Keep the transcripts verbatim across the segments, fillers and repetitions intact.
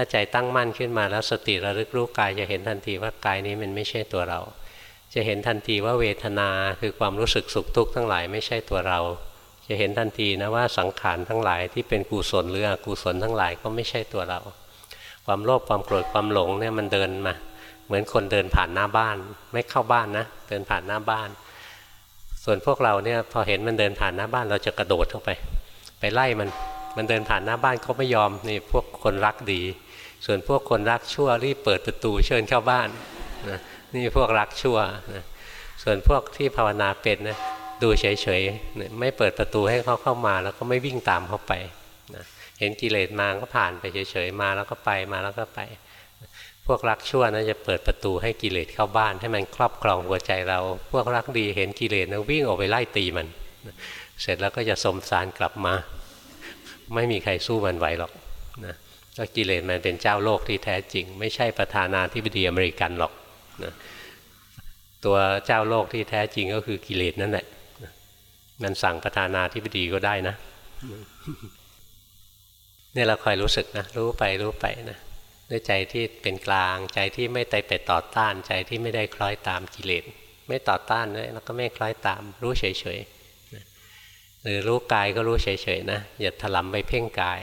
ถ้าใจตั้งมั่นขึ้นมาแล้วสติระลึกรู้กายจะเห็นทันทีว่ากายนี้มันไม่ใช่ตัวเราจะเห็นทันทีว่าเวทนาคือความรู้สึกสุขทุกข์ทั้งหลายไม่ใช่ตัวเราจะเห็นทันทีนะว่าสังขารทั้งหลายที่เป็นกุศลหรืออกุศลทั้งหลายก็ไม่ใช่ตัวเราความโลภความโกรธความหลงเนี่ยมันเดินมาเหมือนคนเดินผ่านหน้าบ้านไม่เข้าบ้านนะเดินผ่านหน้าบ้านส่วนพวกเราเนี่ยพอเห็นมันเดินผ่านหน้าบ้านเราจะกระโดดเข้าไปไปไล่มันมันเดินผ่านหน้าบ้านเขาไม่ยอมนี่พวกคนรักดีส่วนพวกคนรักชั่วรีบเปิดประตูเชิญเข้าบ้านนะนี่พวกรักชั่วนะส่วนพวกที่ภาวนาเป็นนะดูเฉยๆไม่เปิดประตูให้เขาเข้ามาแล้วก็ไม่วิ่งตามเขาไปนะเห็นกิเลสมาก็ผ่านไปเฉยๆมาแล้วก็ไปมาแล้วก็ไปพวกรักชั่วนะจะเปิดประตูให้กิเลสเข้าบ้านให้มันครอบครองหัวใจเราพวกรักดีเห็นกิเลสนะวิ่งออกไปไล่ตีมันเสร็จแล้วก็จะสมสารกลับมาไม่มีใครสู้มันไหวหรอกนะก็กิเลสมันเป็นเจ้าโลกที่แท้จริงไม่ใช่ประธานาธิบดีอเมริกันหรอกนะตัวเจ้าโลกที่แท้จริงก็คือกิเลสนั่นแหละมันสั่งประธานาธิบดีก็ได้นะเนี่ยเราคอยรู้สึกนะรู้ไปรู้ไปนะด้วยใจที่เป็นกลางใจที่ไม่ได้ไปต่อต้านใจที่ไม่ได้คล้อยตามกิเลสไม่ต่อต้านด้วยแล้วก็ไม่คล้อยตามรู้เฉยๆหรือรู้กายก็รู้เฉยๆนะอย่าถลำไปเพ่งกาย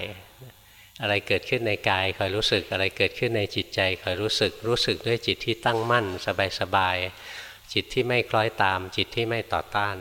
อะไรเกิดขึ้นในกายคอยรู้สึกอะไรเกิดขึ้นในจิตใจคอยรู้สึกรู้สึกด้วยจิตที่ตั้งมั่นสบายๆจิตที่ไม่คล้อยตามจิตที่ไม่ต่อต้าน